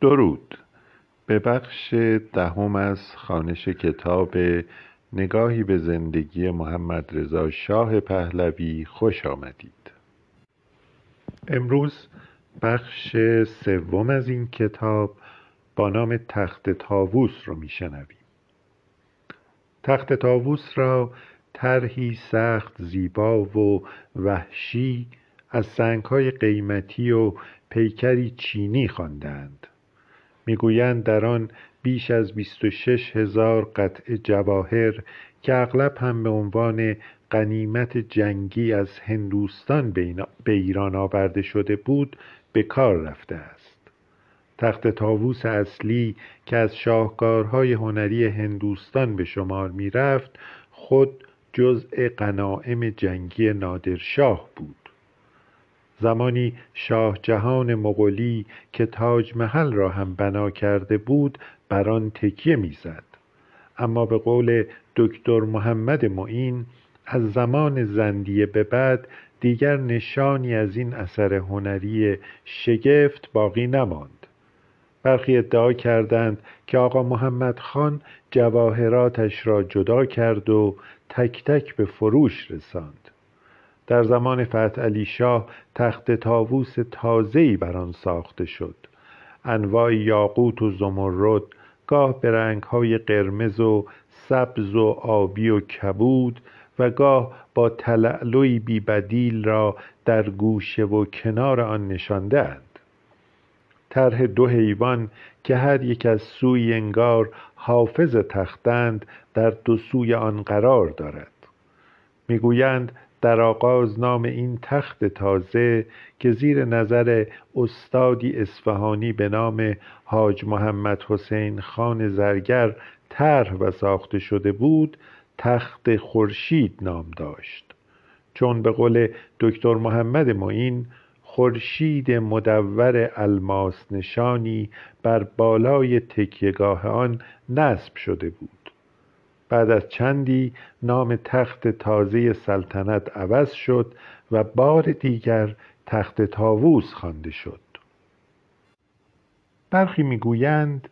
درود. به بخش دهم از خوانش کتاب نگاهی به زندگی محمد رضا شاه پهلوی خوش آمدید. امروز بخش سوم از این کتاب با نام تخت طاووس رو میشنویم. تخت طاووس را طرحی سخت زیبا و وحشی از سنگ‌های قیمتی و پیکری چینی خواندند. میگویند در آن بیش از 26,000 قطعه جواهر که اغلب هم به عنوان غنیمت جنگی از هندوستان به ایران آورده شده بود به کار رفته است. تخت طاووس اصلی که از شاهکارهای هنری هندوستان به شمار می رفت خود جزء غنایم جنگی نادر شاه بود. زمانی شاه جهان مغولی که تاج محل را هم بنا کرده بود بر آن تکیه می‌زد، اما به قول دکتر محمد معین از زمان زندیه به بعد دیگر نشانی از این اثر هنری شگفت باقی نماند. برخی ادعا کردند که آقا محمد خان جواهراتش را جدا کرد و تک تک به فروش رساند. در زمان فتح علی شاه تخت طاووس تازه‌ای بر آن ساخته شد. انواع یاقوت و زمرد، گاه به رنگ‌های قرمز و سبز و آبی و کبود و گاه با تلألوی بی‌بدیل را در گوشه و کنار آن نشاندند. طرح دو حیوان که هر یک از سوی انگار حافظ تختند در دو سوی آن قرار دارد. می‌گویند در آغاز نام این تخت تازه که زیر نظر استادی اصفهانی به نام حاج محمد حسین خان زرگر طرح و ساخته شده بود، تخت خورشید نام داشت، چون به قول دکتر محمد معین خورشید مدور الماس نشانی بر بالای تکیهگاه آن نصب شده بود. بعد از چندی نام تخت تازه سلطنت عوض شد و بار دیگر تخت طاووس خوانده شد. برخی میگویند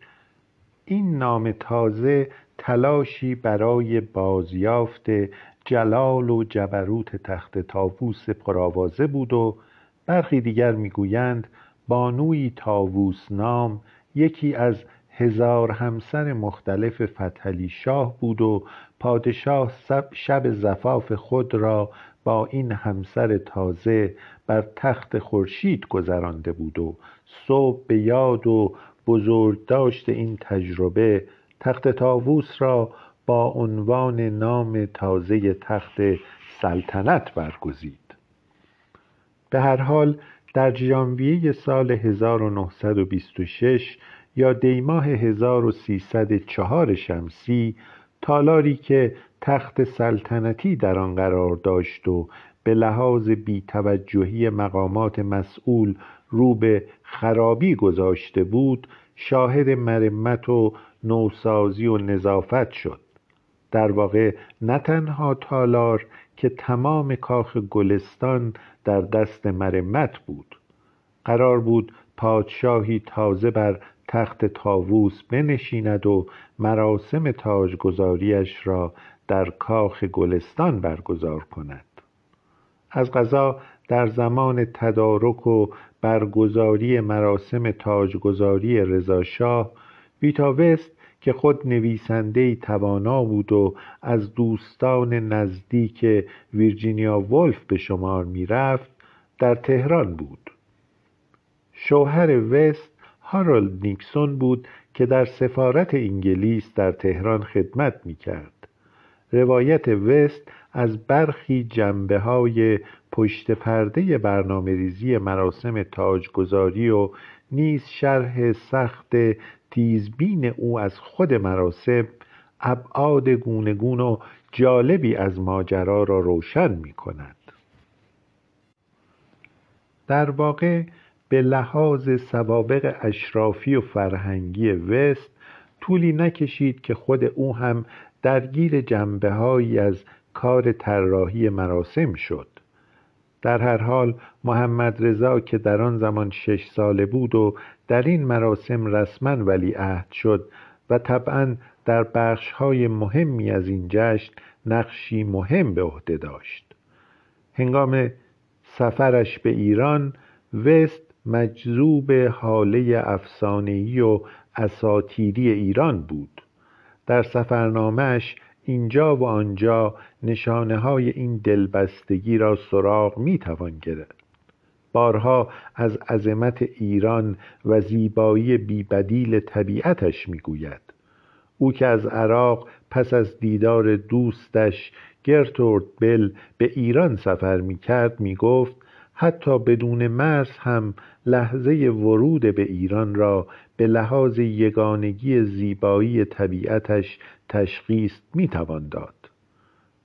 این نام تازه تلاشی برای بازیافت جلال و جبروت تخت طاووس پرآوازه بود و برخی دیگر میگویند بانوی طاووس نام یکی از 1000 همسر مختلف فتح علی شاه بود و پادشاه شب زفاف خود را با این همسر تازه بر تخت خورشید گذرانده بود و صبح به یاد و بزرگداشت این تجربه تخت طاووس را با عنوان نام تازه تخت سلطنت برگزید. به هر حال در ژانویه سال 1926 یا دیماه 1304 شمسی تالاری که تخت سلطنتی در آن قرار داشت و به لحاظ بی‌توجهی مقامات مسئول رو به خرابی گذاشته بود شاهد مرمت و نوسازی و نظافت شد. در واقع نه تنها تالار که تمام کاخ گلستان در دست مرمت بود. قرار بود پادشاهی تازه بر تخت طاووس بنشیند و مراسم تاجگذاریش را در کاخ گلستان برگزار کند. از قضا در زمان تدارک و برگزاری مراسم تاجگذاری رضا شاه، ویتا وست که خود نویسنده‌ای توانا بود و از دوستان نزدیک ویرجینیا وولف به شمار می‌رفت، در تهران بود. شوهر وست هارولد نیکسون بود که در سفارت انگلیس در تهران خدمت می‌کرد. روایت وست از برخی جنبه‌های پشت پرده برنامه‌ریزی مراسم تاجگذاری و نیز شرح سخت تیزبین او از خود مراسم ابعاد گوناگون و جالبی از ماجرا را روشن می‌کند. در واقع به لحاظ سوابق اشرافی و فرهنگی وست طولی نکشید که خود او هم درگیر جنبه‌هایی از کار طراحی مراسم شد. در هر حال محمد رضا که در آن زمان 6 ساله بود و در این مراسم رسما ولیعهد شد و طبعاً در بخش‌های مهمی از این جشن نقشی مهم به عهده داشت. هنگام سفرش به ایران، وست مجذوب حاله افسانه‌ای و اساطیری ایران بود. در سفرنامه‌اش اینجا و آنجا نشانه‌های این دلبستگی را سراغ می‌توان گرفت. بارها از عظمت ایران و زیبایی بی‌بدیل طبیعتش می‌گوید. او که از عراق پس از دیدار دوستش گرترود بل به ایران سفر می‌کرد، می‌گفت حتی بدون مرز هم لحظه ورود به ایران را به لحاظ یگانگی زیبایی طبیعتش تشخیص میتوان داد.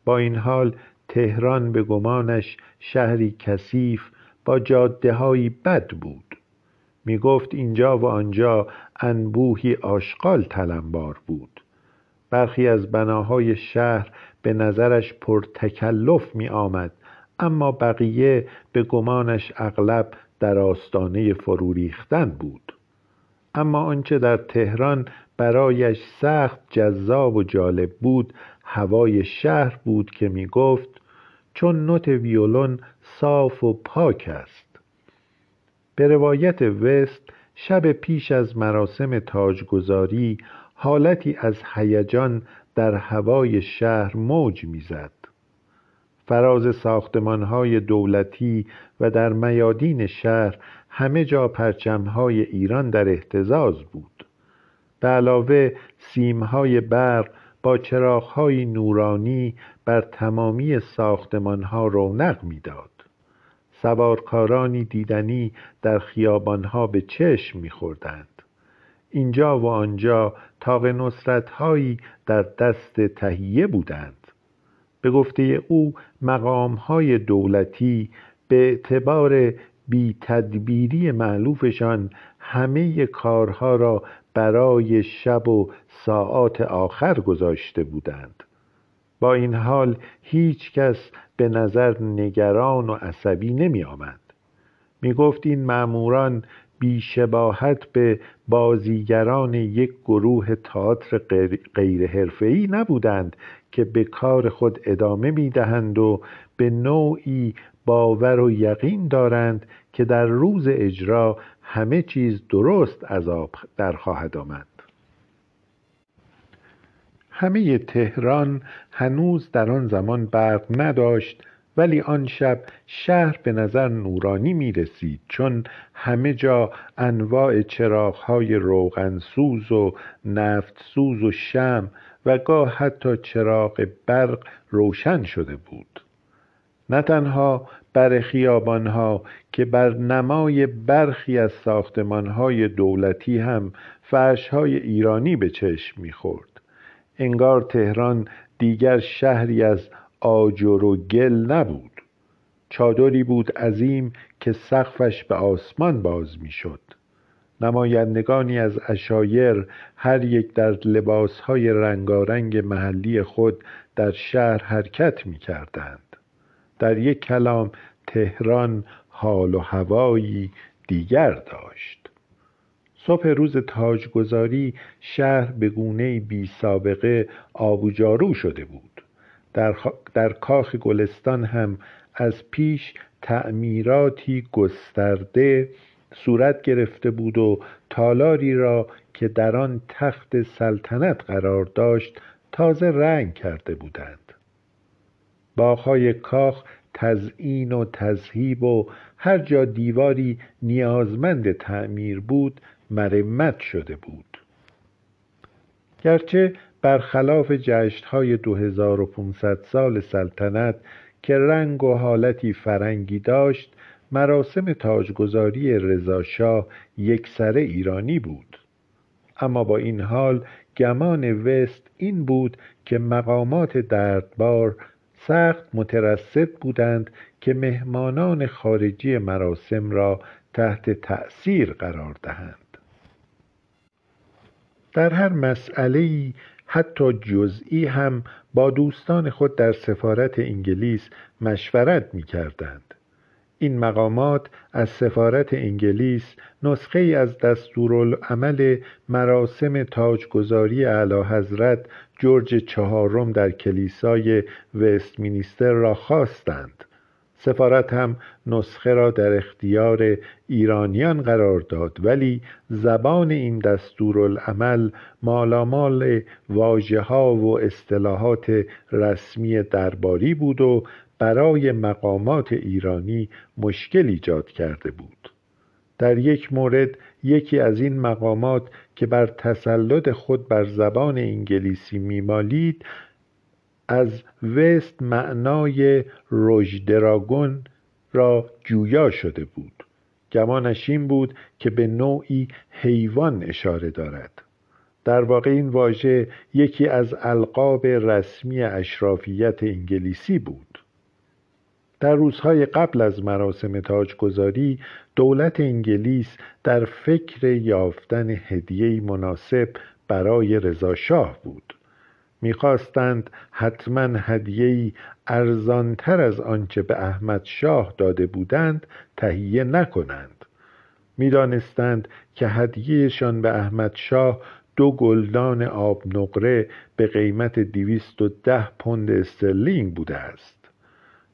با این حال تهران به گمانش شهری کثیف با جاده‌هایی بد بود. میگفت اینجا و آنجا انبوهی آشغال تلمبار بود. برخی از بناهای شهر به نظرش پرتکلف می آمد، اما بقیه به گمانش اغلب در آستانه فرو ریختن بود. اما آنچه در تهران برایش سخت جذاب و جالب بود هوای شهر بود که می گفت چون نوت ویولون صاف و پاک است. به روایت وست، شب پیش از مراسم تاجگذاری حالتی از هیجان در هوای شهر موج می زد. فراز ساختمان‌های دولتی و در میادین شهر همه جا پرچم‌های ایران در اهتزاز بود. به علاوه سیم‌های برق با چراغ‌های نورانی بر تمامی ساختمان‌ها رونق می‌داد. سوارکارانی دیدنی در خیابان‌ها به چشم می‌خوردند. اینجا و آنجا طاق نصرت‌هایی در دست تهیه بودند. به گفته او مقام‌های دولتی به اعتبار بی تدبیری مألوفشان همه کارها را برای شب و ساعات آخر گذاشته بودند. با این حال هیچ کس به نظر نگران و عصبی نمی آمد. می گفت این ماموران بیشباهت به بازیگران یک گروه تئاتر غیرحرفه‌ای نبودند که به کار خود ادامه می‌دهند و به نوعی باور و یقین دارند که در روز اجرا همه چیز درست از آب در خواهد آمد. همه تهران هنوز در آن زمان برق نداشت، ولی آن شب شهر به نظر نورانی می رسید چون همه جا انواع چراغ‌های روغنسوز و نفتسوز و شمع و گاه حتی چراغ برق روشن شده بود. نه تنها بر خیابان‌ها که بر نمای برخی از ساختمان‌های دولتی هم فرش‌های ایرانی به چشم می‌خورد. انگار تهران دیگر شهری از آجر و گل نبود. چادری بود عظیم که سقفش به آسمان باز میشد. نمایندگانی از عشایر هر یک در لباسهای رنگارنگ محلی خود در شهر حرکت می کردند. در یک کلام تهران حال و هوایی دیگر داشت. صبح روز تاجگذاری شهر به گونه بی سابقه آبوجارو شده بود. در کاخ گلستان هم از پیش تعمیراتی گسترده صورت گرفته بود و تالاری را که در آن تخت سلطنت قرار داشت تازه رنگ کرده بودند. باغ‌های کاخ تزیین و تذهیب و هر جا دیواری نیازمند تعمیر بود مرمت شده بود. گرچه برخلاف جشن‌های 2500 سال سلطنت که رنگ و حالتی فرنگی داشت، مراسم تاجگذاری رضا شاه یکسره ایرانی بود. اما با این حال گمان وست این بود که مقامات دربار سخت مترصد بودند که مهمانان خارجی مراسم را تحت تأثیر قرار دهند. در هر مسئله‌ای حتی جزئی هم با دوستان خود در سفارت انگلیس مشورت می کردند. این مقامات از سفارت انگلیس نسخه‌ای از دستورالعمل مراسم تاجگذاری اعلیحضرت جورج چهارم در کلیسای وست مینستر را خواستند. سفارت هم نسخه را در اختیار ایرانیان قرار داد، ولی زبان این دستورالعمل مالامال واژه‌ها و اصطلاحات رسمی درباری بود و برای مقامات ایرانی مشکل ایجاد کرده بود. در یک مورد یکی از این مقامات که بر تسلط خود بر زبان انگلیسی میمالید، از وست معنای رژ دراگون را جویا شده بود. گمانش این بود که به نوعی حیوان اشاره دارد. در واقع این واژه یکی از القاب رسمی اشرافیت انگلیسی بود. در روزهای قبل از مراسم تاجگذاری، دولت انگلیس در فکر یافتن هدیه‌ای مناسب برای رضا شاه بود. می‌خواستند حتماً هدیه‌ای ارزان‌تر از آنچه به احمد شاه داده بودند تهیه نکنند. می‌دانستند که هدیه‌شان به احمد شاه 2 گلدان آب نقره به قیمت 210 پوند استرلینگ بوده است.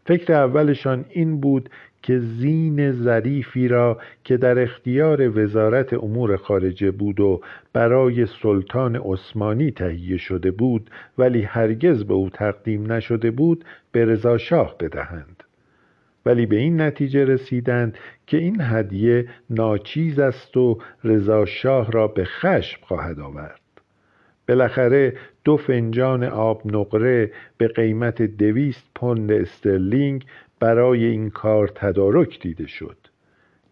فکر اولشان این بود که زین ظریفی را که در اختیار وزارت امور خارجه بود و برای سلطان عثمانی تهیه شده بود ولی هرگز به او تقدیم نشده بود به رضا شاه بدهند، ولی به این نتیجه رسیدند که این هدیه ناچیز است و رضا شاه را به خشم خواهد آورد. بالاخره 2 فنجان آب نقره به قیمت 200 پوند استرلینگ برای این کار تدارک دیده شد.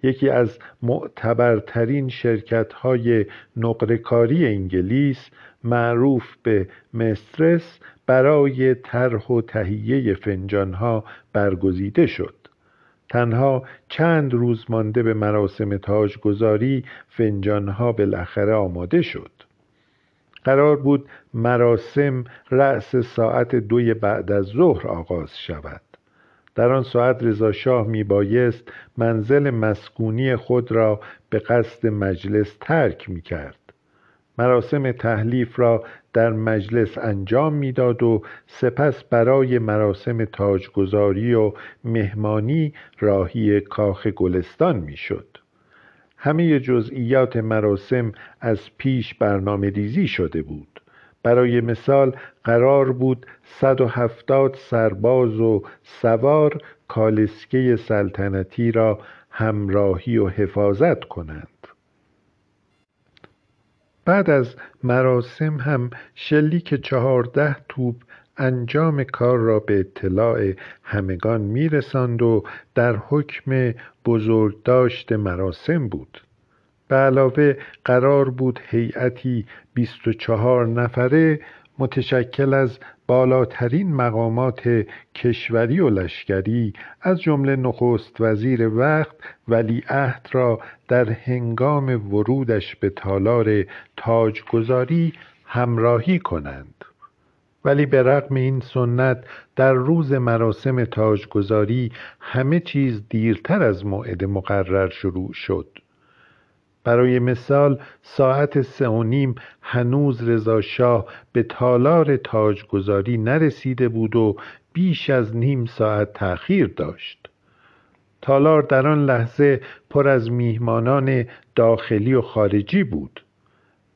یکی از معتبرترین شرکت‌های نقره‌کاری انگلیس، معروف به مسترس، برای طرح و تهیه فنجان‌ها برگزیده شد. تنها چند روز مانده به مراسم تاجگذاری فنجان‌ها بالاخره آماده شد. قرار بود مراسم رأس ساعت 2 بعد از ظهر آغاز شود. در آن ساعت رضا شاه میبایست منزل مسکونی خود را به قصد مجلس ترک میکرد. مراسم تحلیف را در مجلس انجام میداد و سپس برای مراسم تاجگذاری و مهمانی راهی کاخ گلستان میشد. همه جزئیات مراسم از پیش برنامه ریزی شده بود. برای مثال قرار بود 170 سرباز و سوار کالسکه سلطنتی را همراهی و حفاظت کنند. بعد از مراسم هم شلیک 14 توپ انجام کار را به اطلاع همگان میرساند و در حکم بزرگداشت مراسم بود. به علاوه قرار بود هیئتی 24 نفره متشکل از بالاترین مقامات کشوری و لشکری از جمله نخست وزیر وقت ولیعهد را در هنگام ورودش به تالار تاجگذاری همراهی کنند. ولی به رغم این سنت در روز مراسم تاجگذاری همه چیز دیرتر از موعد مقرر شروع شد. برای مثال ساعت 3:30 هنوز رضا شاه به تالار تاجگذاری نرسیده بود و بیش از نیم ساعت تأخیر داشت. تالار در آن لحظه پر از میهمانان داخلی و خارجی بود.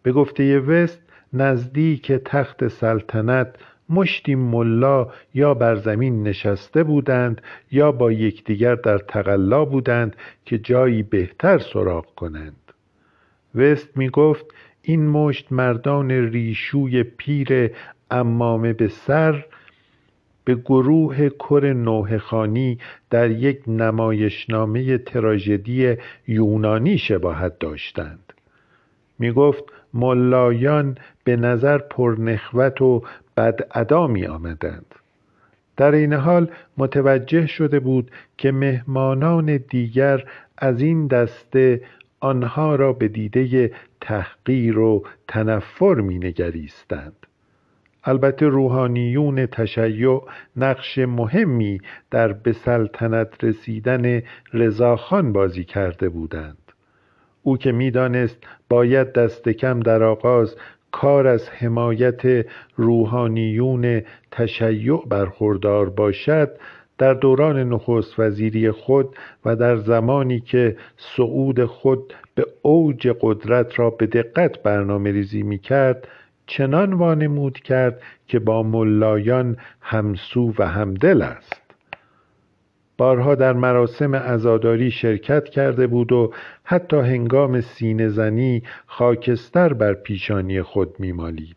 به گفته وست نزدیک تخت سلطنت مشتی ملا یا بر زمین نشسته بودند یا با یکدیگر در تقلا بودند که جایی بهتر سراغ کنند. وست می گفت این مشت مردان ریشوی پیر عمامه به سر به گروه کر نوحه‌خوانی در یک نمایشنامه تراژدی یونانی شباهت داشتند. می گفت ملایان به نظر پرنخوت و بدعدا می آمدند. در این حال متوجه شده بود که مهمانان دیگر از این دسته آنها را به دیده تحقیر و تنفر می نگریستند. البته روحانیون تشیع نقش مهمی در به سلطنت رسیدن رضاخان بازی کرده بودند. او که می‌دانست باید دست کم در آغاز کار از حمایت روحانیون تشیع برخوردار باشد، در دوران نخست وزیری خود و در زمانی که صعود خود به اوج قدرت را به دقت برنامه‌ریزی می‌کرد، چنان وانمود کرد که با ملایان همسو و همدل است. بارها در مراسم عزاداری شرکت کرده بود و حتی هنگام سینه‌زنی خاکستر بر پیشانی خود می‌مالید.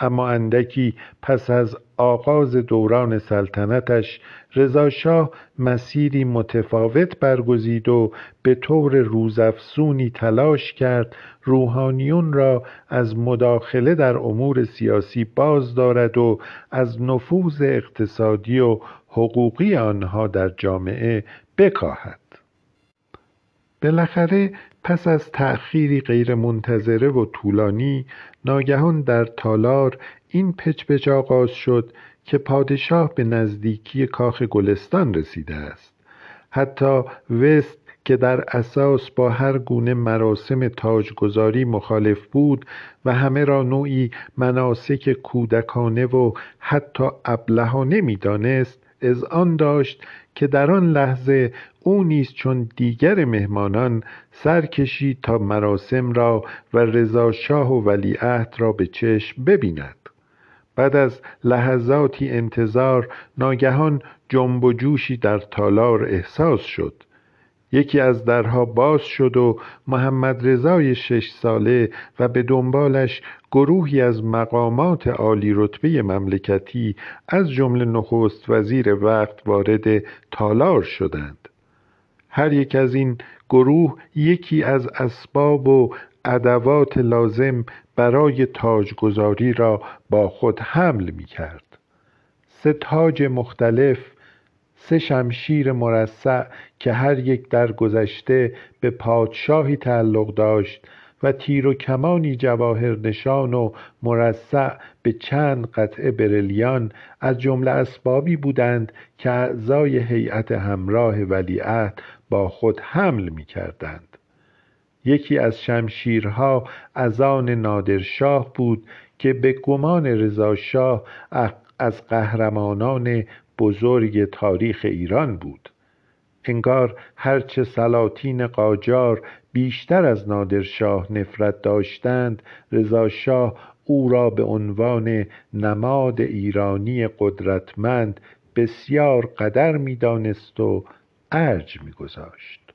اما اندکی پس از آغاز دوران سلطنتش، رضا شاه مسیری متفاوت برگزید و به طور روزافزونی تلاش کرد روحانیون را از مداخله در امور سیاسی باز دارد و از نفوذ اقتصادی و حقوقی آنها در جامعه بکاهد. بالاخره پس از تأخیری غیر منتظره و طولانی، ناگهان در تالار این پچ‌پچ آغاز شد که پادشاه به نزدیکی کاخ گلستان رسیده است. حتی وست که در اساس با هر گونه مراسم تاجگذاری مخالف بود و همه را نوعی مناسک کودکانه و حتی ابلهانه می‌دانست، از آن داشت که در آن لحظه او نیز چون دیگر مهمانان سر کشید تا مراسم را و رضا شاه و ولیعهد را به چشم ببیند. بعد از لحظاتی انتظار، ناگهان جنب و جوشی در تالار احساس شد. یکی از درها باز شد و محمد رضای 6 ساله و به دنبالش گروهی از مقامات عالی رتبه مملکتی از جمله نخست وزیر وقت وارد تالار شدند. هر یک از این گروه یکی از اسباب و ادوات لازم برای تاجگذاری را با خود حمل می کرد. 3 تاج مختلف، 3 شمشیر مرصع که هر یک در گذشته به پادشاهی تعلق داشت و تیر و کمانی جواهر نشان و مرصع به چند قطعه بریلیان از جمله اسبابی بودند که اعضای هیئت همراه ولیعهد با خود حمل می کردند. یکی از شمشیرها از آن نادر شاه بود که به گمان رضا شاه از قهرمانان بزرگ تاریخ ایران بود. انگار هرچه سلاطین قاجار بیشتر از نادر شاه نفرت داشتند، رضا شاه او را به عنوان نماد ایرانی قدرتمند بسیار قدر می‌دانست و ارج می‌گذاشت.